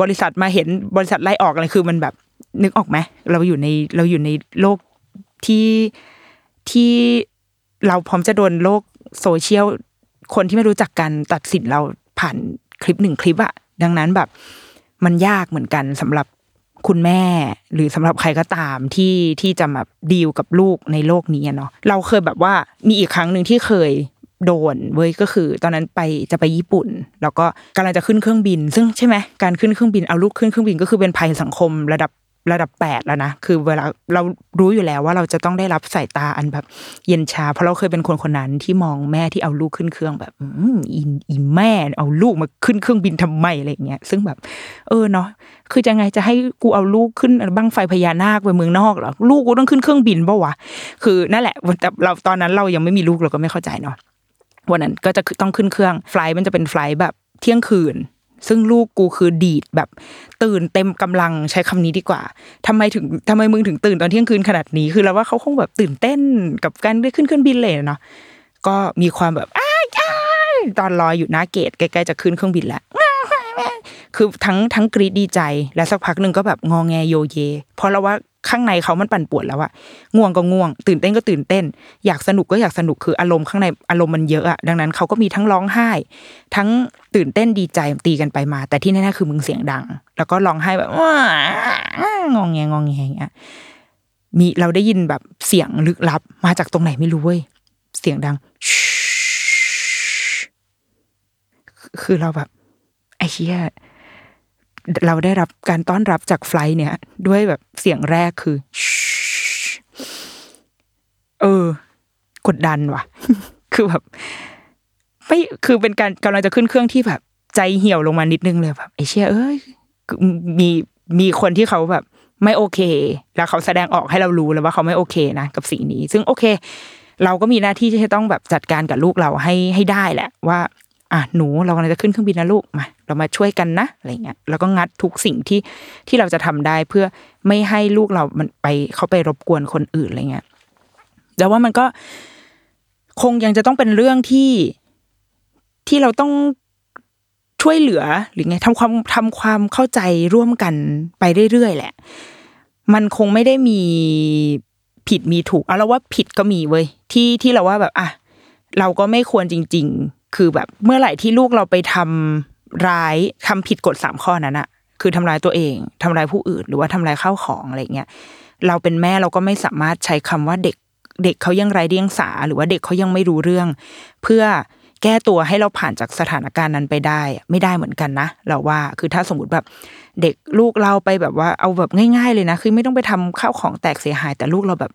บริษัทมาเห็นบริษัทไล่ออกอะไรคือมันแบบนึกออกมั้ยเราอยู่ในโลกที่เราพร้อมจะโดนโลกโซเชียลคนที่ไม่รู้จักกันตัดสินเราผ่านคลิป1คลิปอะดังนั้นแบบมันยากเหมือนกันสำหรับคุณแม่หรือสำหรับใครก็ตามที่จะมาดีลกับลูกในโลกนี้เนาะเราเคยแบบว่ามีอีกครั้งนึงที่เคยโดนเว้ยก็คือตอนนั้นจะไปญี่ปุ่นแล้วก็กำลังจะขึ้นเครื่องบินซึ่งใช่ไหมการขึ้นเครื่องบินเอาลูกขึ้นเครื่องบินก็คือเป็นภัยสังคมระดับ8แล้วนะคือเวลาเรารู้อยู่แล้วว่าเราจะต้องได้รับสายตาอันแบบเย็นชาเพราะเราเคยเป็นคนนั้นที่มองแม่ที่เอาลูกขึ้นเครื่องแบบอีแม่เอาลูกมาขึ้นเครื่องบินทำไมอะไรอย่างเงี้ยซึ่งแบบเนาะคือจะไงจะให้กูเอาลูกขึ้นบั้งไฟพญานาคไปเมืองนอกเหรอลูกกูต้องขึ้นเครื่องบินป่ะวะคือนั่นแหละแต่เราตอนนั้นเรายังไม่มีลูกเราก็ไม่เข้าใจเนาะวันนั้นก็จะต้องขึ้นเครื่องไฟล์มันจะเป็นไฟล์แบบเที่ยงคืนซึ่งลูกกูคือดีดแบบตื่นเต็มกำลังใช้คำนี้ดีกว่าทำไมมึงถึงตื่นตอนเที่ยงคืนขนาดนี้คือเราว่าเขาคงแบบตื่นเต้นกับการได้ขึ้นเครื่องบินเลยเนาะก็มีความแบบตอนรออยู่หน้าเกตใกล้ๆจะขึ้นเครื่องบินแล้วคือทั้งกรี๊ดดีใจและสักพักนึงก็แบบงอแงโยเยเพราะเราว่าข้างในเขามันปั่นป่วนแล้วอะง่วงก็ง่วงตื่นเต้นก็ตื่นเต้นอยากสนุกก็อยากสนุกคืออารมณ์ข้างในอารมณ์มันเยอะอะดังนั้นเขาก็มีทั้งร้องไห้ทั้งตื่นเต้นดีใจตีกันไปมาแต่ที่แน่ๆคือมึงเสียงดังแล้วก็ร้องไห้แบบงองแงอย่างเงี้ยมีเราได้ยินแบบเสียงลึกลับมาจากตรงไหนไม่รู้เว้ยเสียงดังคือเราแบบไอ้เหี้ยเราได้รับการต้อนรับจากไฟล์เนี่ยด้วยแบบเสียงแรกคือกดดันว่ะ คือแบบไม่คือเป็นการกำลังจะขึ้นเครื่องที่แบบใจเหี่ยวลงมานิดนึงเลยแบบไอ้เชี่ยเอ้ยมีคนที่เขาแบบไม่โอเคแล้วเขาแสดงออกให้เรารู้แล้วว่าเขาไม่โอเคนะกับสิ่งนี้ซึ่งโอเคเราก็มีหน้าที่ที่จะต้องแบบจัดการกับลูกเราให้ได้แหละว่าหนูเรากำลังจะขึ้นเครื่องบินนะลูกมาเรามาช่วยกันนะอะไรเงี้ยแล้วก็งัดทุกสิ่งที่เราจะทำได้เพื่อไม่ให้ลูกเรามันเขาไปรบกวนคนอื่นอะไรเงี้ยแต่ว่ามันก็คงยังจะต้องเป็นเรื่องที่เราต้องช่วยเหลือหรือไงทำความเข้าใจร่วมกันไปเรื่อยๆแหละมันคงไม่ได้มี ผิดมีถูกเอาแล้วว่าผิดก็มีเว้ยที่เราว่าแบบอ่ะเราก็ไม่ควรจริงๆคือแบบเมื่อไหร่ที่ลูกเราไปทำร้ายทำผิดกฎ3ข้อนั้นน่ะคือทำร้ายตัวเองทำร้ายผู้อื่นหรือว่าทำร้ายข้าวของอะไรเงี้ยเราเป็นแม่เราก็ไม่สามารถใช้คำว่าเด็กเค้ายังไร้เดียงสาหรือว่าเด็กเค้ายังไม่รู้เรื่องเพื่อแก้ตัวให้เราผ่านจากสถานการณ์นั้นไปได้ไม่ได้เหมือนกันนะเราว่าคือถ้าสมมุติแบบเด็กลูกเราไปแบบว่าเอาแบบง่ายๆเลยนะคือไม่ต้องไปทำข้าวของแตกเสียหายแต่ลูกเราแบบ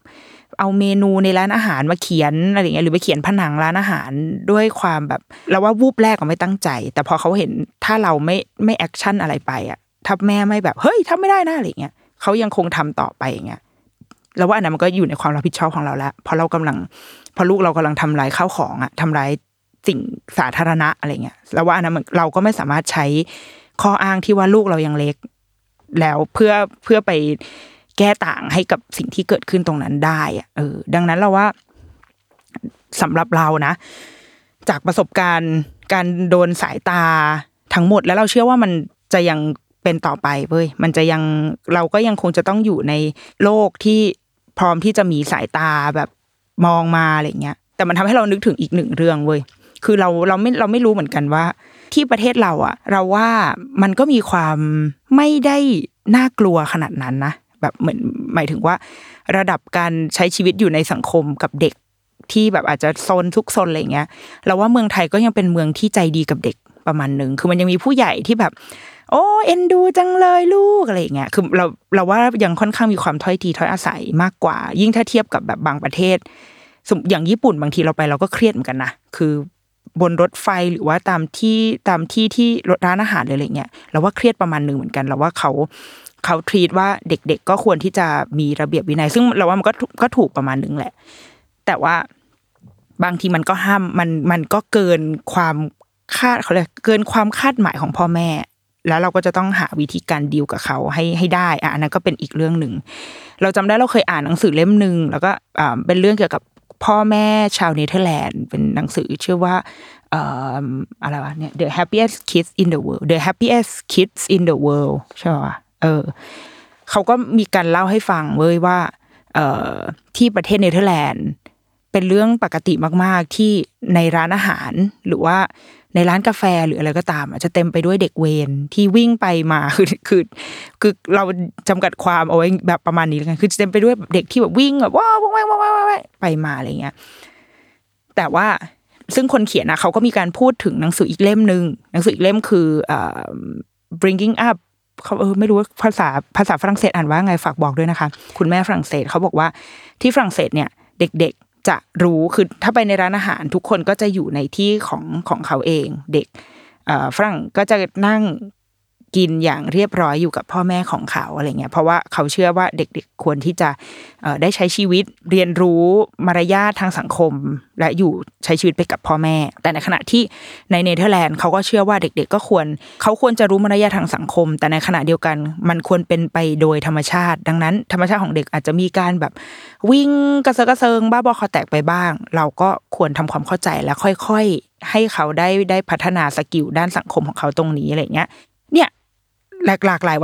เอาเมนูในร้านอาหารมาเขียนอะไรอย่างเงี้ยหรือไปเขียนผนังร้านอาหารด้วยความแบบเราว่าวูบแรกก็ไม่ตั้งใจแต่พอเขาเห็นถ้าเราไม่แอคชั่นอะไรไปอ่ะถ้าแม่ไม่แบบเฮ้ยทำไม่ได้นะอะไรอย่างเงี้ยเขายังคงทำต่อไปอย่างเงี้ยเราว่าอันนั้นมันก็อยู่ในความรับผิดชอบของเราแล้วพอลูกเรากำลังทำลายข้าวของอ่ะทำลายสิ่งสาธารณะอะไรเงี้ยแล้วว่าอันนั้นเราก็ไม่สามารถใช้ข้ออ้างที่ว่าลูกเรายังเล็กแล้วเพื่อไปแก้ต่างให้กับสิ่งที่เกิดขึ้นตรงนั้นได้ดังนั้นเราว่าสำหรับเรานะจากประสบการณ์การโดนสายตาทั้งหมดแล้วเราเชื่อว่ามันจะยังเป็นต่อไปเว้ยมันจะยังเราก็ยังคงจะต้องอยู่ในโลกที่พร้อมที่จะมีสายตาแบบมองมาอะไรเงี้ยแต่มันทำให้เรานึกถึงอีกหนึ่งเรื่องเว้ยคือเราไม่รู้เหมือนกันว่าที่ประเทศเราอ่ะเราว่ามันก็มีความไม่ได้น่ากลัวขนาดนั้นนะแบบเหมือนหมายถึงว่าระดับการใช้ชีวิตอยู่ในสังคมกับเด็กที่แบบอาจจะซนทุกซนอะไรเงี้ยเราว่าเมืองไทยก็ยังเป็นเมืองที่ใจดีกับเด็กประมาณนึงคือมันยังมีผู้ใหญ่ที่แบบโอ้เอ็นดูจังเลยลูกอะไรเงี้ยคือเราว่ายังค่อนข้างมีความถ้อยทีถ้อยอาศัยมากกว่ายิ่งถ้าเทียบกับแบบบางประเทศอย่างญี่ปุ่นบางทีเราไปเราก็เครียดเหมือนกันนะคือบนรถไฟหรือว่าตามที่ที่ร้านอาหารอะไรเงี้ยเราว่าเครียดประมาณนึงเหมือนกันเราว่าเขาทรีตว่าเด็กๆก็ควรที่จะมีระเบียบวินัยซึ่งเราว่ามันก็ถูกประมาณนึงแหละแต่ว่าบางทีมันก็ห้ามมันก็เกินความคาดเขาเลยเกินความคาดหมายของพ่อแม่แล้วเราก็จะต้องหาวิธีการดีลกับเขาให้ได้อันนั้นก็เป็นอีกเรื่องนึงเราจำได้เราเคยอ่านหนังสือเล่มนึงแล้วก็เป็นเรื่องเกี่ยวกับพ่อแม่ชาวเนเธอร์แลนด์เป็นหนังสือชื่อว่าอะไรวะเนี่ย The Happiest Kids in the World The Happiest Kids in the World ใช่ป่ะเขาก็มีการเล่าให้ฟังเว้ยว่าที่ประเทศเนเธอร์แลนด์เป็นเรื่องปกติมากๆที่ในร้านอาหารหรือว่าในร้านกาแฟหรืออะไรก็ตามจะเต็มไปด้วยเด็กเวรที่วิ่งไปมาคือเราจำกัดความเอาไว้แบบประมาณนี้แล้วกันคือเต็มไปด้วยเด็กที่แบบวิ่งแบบว้าวว่างๆไปมาอะไรเงี้ยแต่ว่าซึ่งคนเขียนนะเขาก็มีการพูดถึงหนังสืออีกเล่มนึงหนังสืออีกเล่มคือbringing up เขาไม่รู้ว่าภาษาฝรั่งเศสอ่านว่าไงฝากบอกด้วยนะคะคุณแม่ฝรั่งเศสเขาบอกว่าที่ฝรั่งเศสเนี่ยเด็กจะรู้คือถ้าไปในร้านอาหารทุกคนก็จะอยู่ในที่ของเขาเองเด็กฝรั่งก็จะนั่งกินอย่างเรียบร้อยอยู่กับพ่อแม่ของเขาอะไรเงี้ยเพราะว่าเขาเชื่อว่าเด็กๆควรที่จะได้ใช้ชีวิตเรียนรู้มารยาททางสังคมและอยู่ใช้ชีวิตไปกับพ่อแม่แต่ในขณะที่ในเนเธอร์แลนด์เขาก็เชื่อว่าเด็กๆก็เขาควรจะรู้มารยาททางสังคมแต่ในขณะเดียวกันมันควรเป็นไปโดยธรรมชาติดังนั้นธรรมชาติของเด็กอาจจะมีการแบบวิ่งกระเซาะกระเซิงบ้าบอคอแตกไปบ้างเราก็ควรทำความเข้าใจและค่อยๆให้เขาได้พัฒนาสกิลด้านสังคมของเขาตรงนี้อะไรเงี้ยเนี่ยหลากหลาย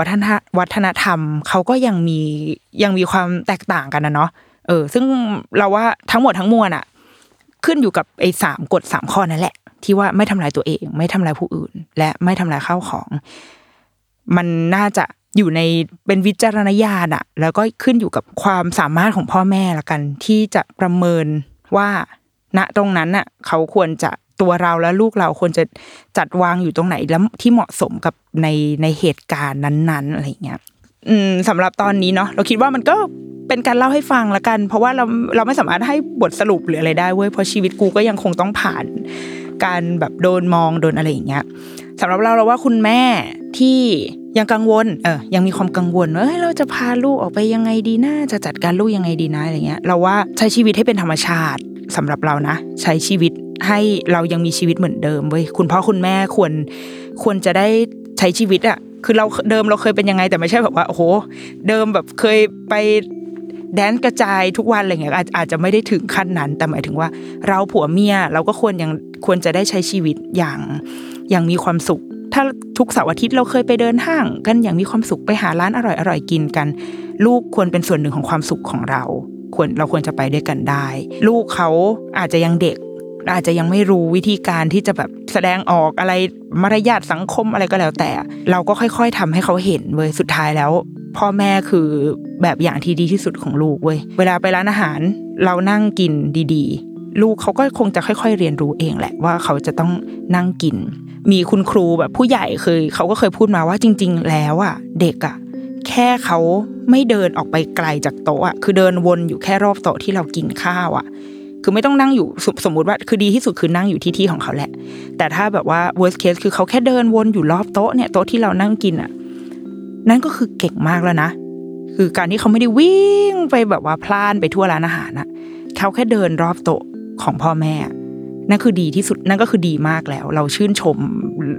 วัฒนธรรมเขาก็ยังมีความแตกต่างกันนะเนาะซึ่งเราว่าทั้งหมดทั้งมวลอ่ะขึ้นอยู่กับไอ้3กฎ3ข้อนั่นแหละที่ว่าไม่ทำลายตัวเองไม่ทำลายผู้อื่นและไม่ทำลายข้าวของมันน่าจะอยู่ในเป็นวิจารณญาณอ่ะแล้วก็ขึ้นอยู่กับความสามารถของพ่อแม่ละกันที่จะประเมินว่าณตรงนั้นอ่ะเขาควรจะตัวเราและลูกเราควรจะจัดวางอยู่ตรงไหนแล้วที่เหมาะสมกับในเหตุการณ์นั้นๆอะไรเงี้ยสำหรับตอนนี้เนาะเราคิดว่ามันก็เป็นการเล่าให้ฟังละกันเพราะว่าเราไม่สามารถให้บทสรุปหรืออะไรได้เว้ยเพราะชีวิตกูก็ยังคงต้องผ่านการแบบโดนมองโดนอะไรอย่างเงี้ยสำหรับเราว่าคุณแม่ที่ยังกังวลยังมีความกังวลว่าเราจะพาลูกออกไปยังไงดีนะจะจัดการลูกยังไงดีนะอะไรเงี้ยเราว่าใช้ชีวิตให้เป็นธรรมชาติสำหรับเรานะใช้ชีวิตให้เรายังมีชีวิตเหมือนเดิมเว้ยคุณพ่อคุณแม่ควรจะได้ใช้ชีวิตอ่ะคือเราเดิมเราเคยเป็นยังไงแต่ไม่ใช่แบบว่าโอ้โหเดิมแบบเคยไปแดนกระจายทุกวันอะไรอย่างเงี้ยอาจจะไม่ได้ถึงขั้นนั้นแต่หมายถึงว่าเราผัวเมียเราก็ควรจะได้ใช้ชีวิตอย่างมีความสุขถ้าทุกเสาร์อาทิตย์เราเคยไปเดินห้างกันอย่างมีความสุขไปหาร้านอร่อยๆกินกันลูกควรเป็นส่วนหนึ่งของความสุขของเรา เราควรจะไปด้วยกันได้ลูกเขาอาจจะยังเด็กอาจจะยังไม่รู้วิธีการที่จะแบบแสดงออกอะไรมารยาทสังคมอะไรก็แล้วแต่เราก็ค่อยๆทำให้เขาเห็นเว้ยสุดท้ายแล้วพ่อแม่คือแบบอย่างที่ดีที่สุดของลูกเว้ยเวลาไปร้านอาหารเรานั่งกินดีๆลูกเขาก็คงจะค่อยๆเรียนรู้เองแหละว่าเขาจะต้องนั่งกินมีคุณครูแบบผู้ใหญ่เขาก็เคยพูดมาว่าจริงๆแล้วอ่ะเด็กอ่ะแค่เขาไม่เดินออกไปไกลจากโต๊ะอ่ะคือเดินวนอยู่แค่รอบโต๊ะที่เรากินข้าวอ่ะคือไม่ต้องนั่งอยู่สมมติว่าคือดีที่สุดคือนั่งอยู่ที่ของเขาแหละแต่ถ้าแบบว่า worst case คือเขาแค่เดินวนอยู่รอบโต๊ะเนี่ยโต๊ะที่เรานั่งกินอ่ะนั่นก็คือเก่งมากแล้วนะคือการที่เขาไม่ได้วิ่งไปแบบว่าพล่านไปทั่วร้านอาหารนะเขาแค่เดินรอบโต๊ะของพ่อแม่นั่นคือดีที่สุดนั่นก็คือดีมากแล้วเราชื่นชม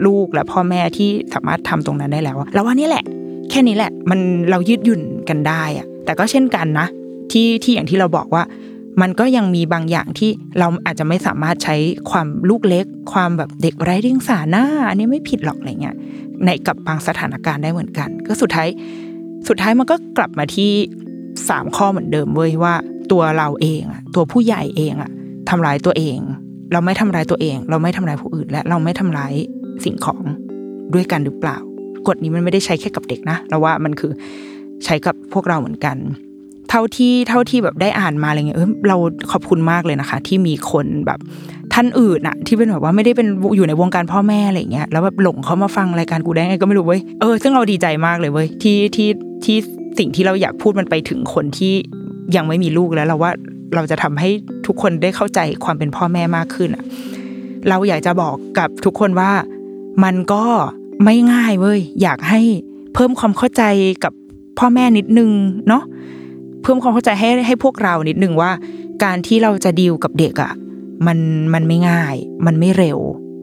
ลูกและพ่อแม่ที่สามารถทำตรงนั้นได้แล้วแล้วว่านี่แหละแค่นี้แหละมันเรายืดหยุ่นกันได้อะแต่ก็เช่นกันนะที่อย่างที่เราบอกว่ามันก็ยังมีบางอย่างที่เราอาจจะไม่สามารถใช้ความลูกเล็กความแบบเด็กไร้เดียงสาหน้าอันนี้ไม่ผิดหรอกอะไรเงี้ยในกับบางสถานการณ์ได้เหมือนกันก็สุดท้ายมันก็กลับมาที่3ข้อเหมือนเดิมเว้ยว่าตัวเราเองอ่ะตัวผู้ใหญ่เองอ่ะทำร้ายตัวเองเราไม่ทำร้ายตัวเองเราไม่ทำร้ายผู้อื่นและเราไม่ทำร้ายสิ่งของด้วยกันหรือเปล่ากฎนี้มันไม่ได้ใช้แค่กับเด็กนะเราว่ามันคือใช้กับพวกเราเหมือนกันเท่าที่แบบได้อ่านมาอะไรเงี้ยเราขอบคุณมากเลยนะคะที่มีคนแบบท่านอื่นน่ะที่เป็นแบบว่าไม่ได้เป็นอยู่ในวงการพ่อแม่อะไรเงี้ยแล้วแบบหลงเขามาฟังรายการกูได้ไงก็ไม่รู้เว้ยซึ่งเราดีใจมากเลยเว้ยที่สิ่งที่เราอยากพูดมันไปถึงคนที่ยังไม่มีลูกแล้วเราว่าเราจะทำให้ทุกคนได้เข้าใจความเป็นพ่อแม่มากขึ้นอ่ะเราอยากจะบอกกับทุกคนว่ามันก็ไม่ง่ายเว้ยอยากให้เพิ่มความเข้าใจกับพ่อแม่นิดนึงเนาะเพิ่มความเข้าใจให้พวกเรานิดนึงว่าการที่เราจะดีลกับเด็กอ่ะมันไม่ง่ายมันไม่เร็ว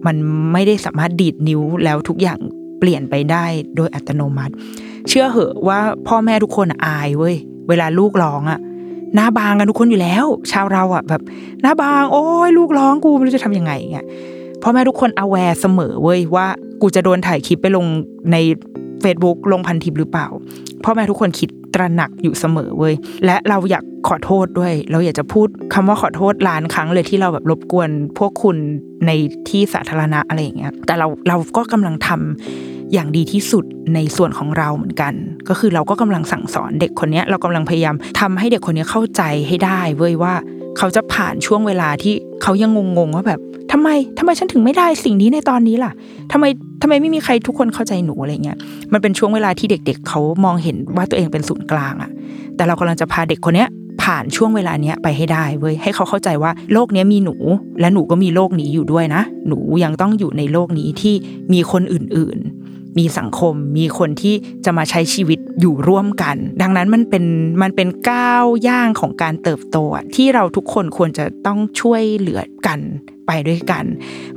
มันไม่ได้สามารถดีดนิ้วแล้วทุกอย่างเปลี่ยนไปได้โดยอัตโนมัติเชื่อเหอะว่าพ่อแม่ทุกคนอายเว้ยเวลาลูกร้องอ่ะหน้าบางกันทุกคนอยู่แล้วชาวเราอ่ะแบบหน้าบางโอ้ยลูกร้องกูไม่รู้จะทำยังไงเงี้ยพ่อแม่ทุกคนawareเสมอเว้ยว่ากูจะโดนถ่ายคลิปไปลงในFacebook ลงพันทิปหรือเปล่าพ่อแม่ทุกคนคิดตระหนักอยู่เสมอเว้ยและเราอยากขอโทษด้วยเราอยากจะพูดคำว่าขอโทษล้านครั้งเลยที่เราแบบรบกวนพวกคุณในที่สาธารณะอะไรอย่างเงี้ยแต่เราก็กำลังทำอย่างดีที่สุดในส่วนของเราเหมือนกันก็คือเราก็กำลังสั่งสอนเด็กคนนี้เรากำลังพยายามทำให้เด็กคนนี้เข้าใจให้ได้เว้ยว่าเขาจะผ่านช่วงเวลาที่เขายังงงว่าแบบทำไมฉันถึงไม่ได้สิ่งนี้ในตอนนี้ล่ะทำไมไม่มีใครทุกคนเข้าใจหนูอะไรเงี้ยมันเป็นช่วงเวลาที่เด็กๆเขามองเห็นว่าตัวเองเป็นศูนย์กลางอะแต่เรากำลังจะพาเด็กคนเนี้ยผ่านช่วงเวลาเนี้ยไปให้ได้เว้ยให้เขาเข้าใจว่าโลกเนี้ยมีหนูและหนูก็มีโลกนี้อยู่ด้วยนะหนูยังต้องอยู่ในโลกนี้ที่มีคนอื่นๆมีสังคมมีคนที่จะมาใช้ชีวิตอยู่ร่วมกันดังนั้นมันเป็นก้าวย่างของการเติบโตที่เราทุกคนควรจะต้องช่วยเหลือกันไปด้วยกัน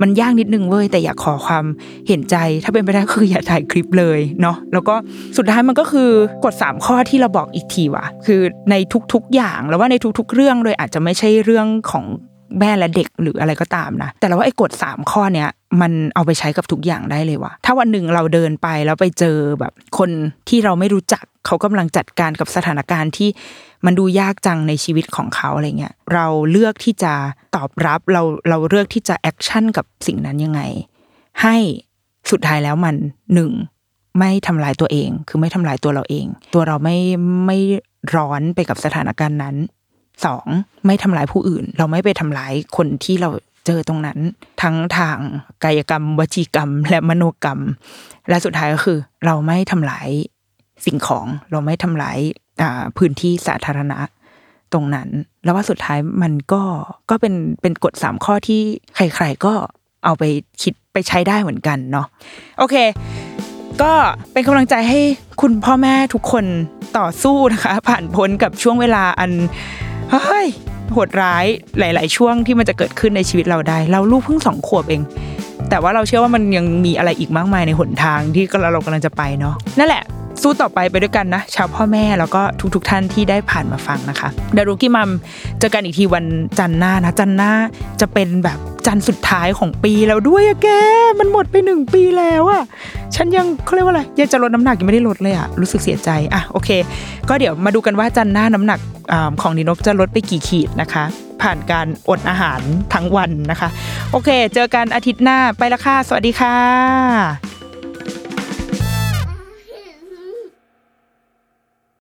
มันยากนิดนึงเว้ยแต่อยากขอความเห็นใจถ้าเป็นไปได้คืออย่าถ่ายคลิปเลยเนาะแล้วก็สุดท้ายมันก็คือกฎ3ข้อที่เราบอกอีกทีว่ะคือในทุกๆอย่างแล้วว่าในทุกๆเรื่องเลยอาจจะไม่ใช่เรื่องของแม่และเด็กหรืออะไรก็ตามนะแต่เราว่าไอ้กฎ3ข้อเนี้ยมันเอาไปใช้กับทุกอย่างได้เลยว่ะถ้าวันหนึ่งเราเดินไปแล้วไปเจอแบบคนที่เราไม่รู้จักเขากำลังจัดการกับสถานการณ์ที่มันดูยากจังในชีวิตของเขาอะไรเงี้ยเราเลือกที่จะตอบรับเราเลือกที่จะแอคชั่นกับสิ่งนั้นยังไงให้สุดท้ายแล้วมัน1ไม่ทำลายตัวเองคือไม่ทำลายตัวเราเองตัวเราไม่ร้อนไปกับสถานการณ์นั้น2ไม่ทำลายผู้อื่นเราไม่ไปทำลายคนที่เราเจอตรงนั้นทั้งทางกายกรรมวจีกรรมและมโนกรรมและสุดท้ายก็คือเราไม่ทำลายสิ่งของเราไม่ทำลายพื้นที่สาธารณะตรงนั้นแล้วว่าสุดท้ายมันก็เป็นกฎ3ข้อที่ใครๆก็เอาไปคิดไปใช้ได้เหมือนกันเนาะโอเคก็เป็นกำลังใจให้คุณพ่อแม่ทุกคนต่อสู้นะคะผ่านพ้นกับช่วงเวลาอันเฮ้ยโหดร้ายหลายๆช่วงที่มันจะเกิดขึ้นในชีวิตเราได้เราลูกเพิ่ง2 ขวบเองแต่ว่าเราเชื่อว่ามันยังมีอะไรอีกมากมายในหนทางที่เรากำลังจะไปเนาะนั่นแหละสู้ต่อไปด้วยกันนะชาวพ่อแม่แล้วก็ทุกท่านที่ได้ผ่านมาฟังนะคะดารุกี้มัมเจอกันอีกทีวันจันทร์หน้าจะเป็นแบบ จันทร์สุดท้ายของปีแล้วด้วยอะแกมันหมดไป1 ปีแล้วอะฉันยังเขาเรียกว่าอะไรยังจะลดน้ำหนักยังไม่ได้ลดเลยอะรู้สึกเสียใจอะโอเคก็เดี๋ยวมาดูกันว่าจันทร์หน้าน้ำหนักของนิโนกจะลดไปกี่ขีดนะคะผ่านการอดอาหารทั้งวันนะคะโอเคเจอกันอาทิตย์หน้าไปละค่ะสวัสดีค่ะ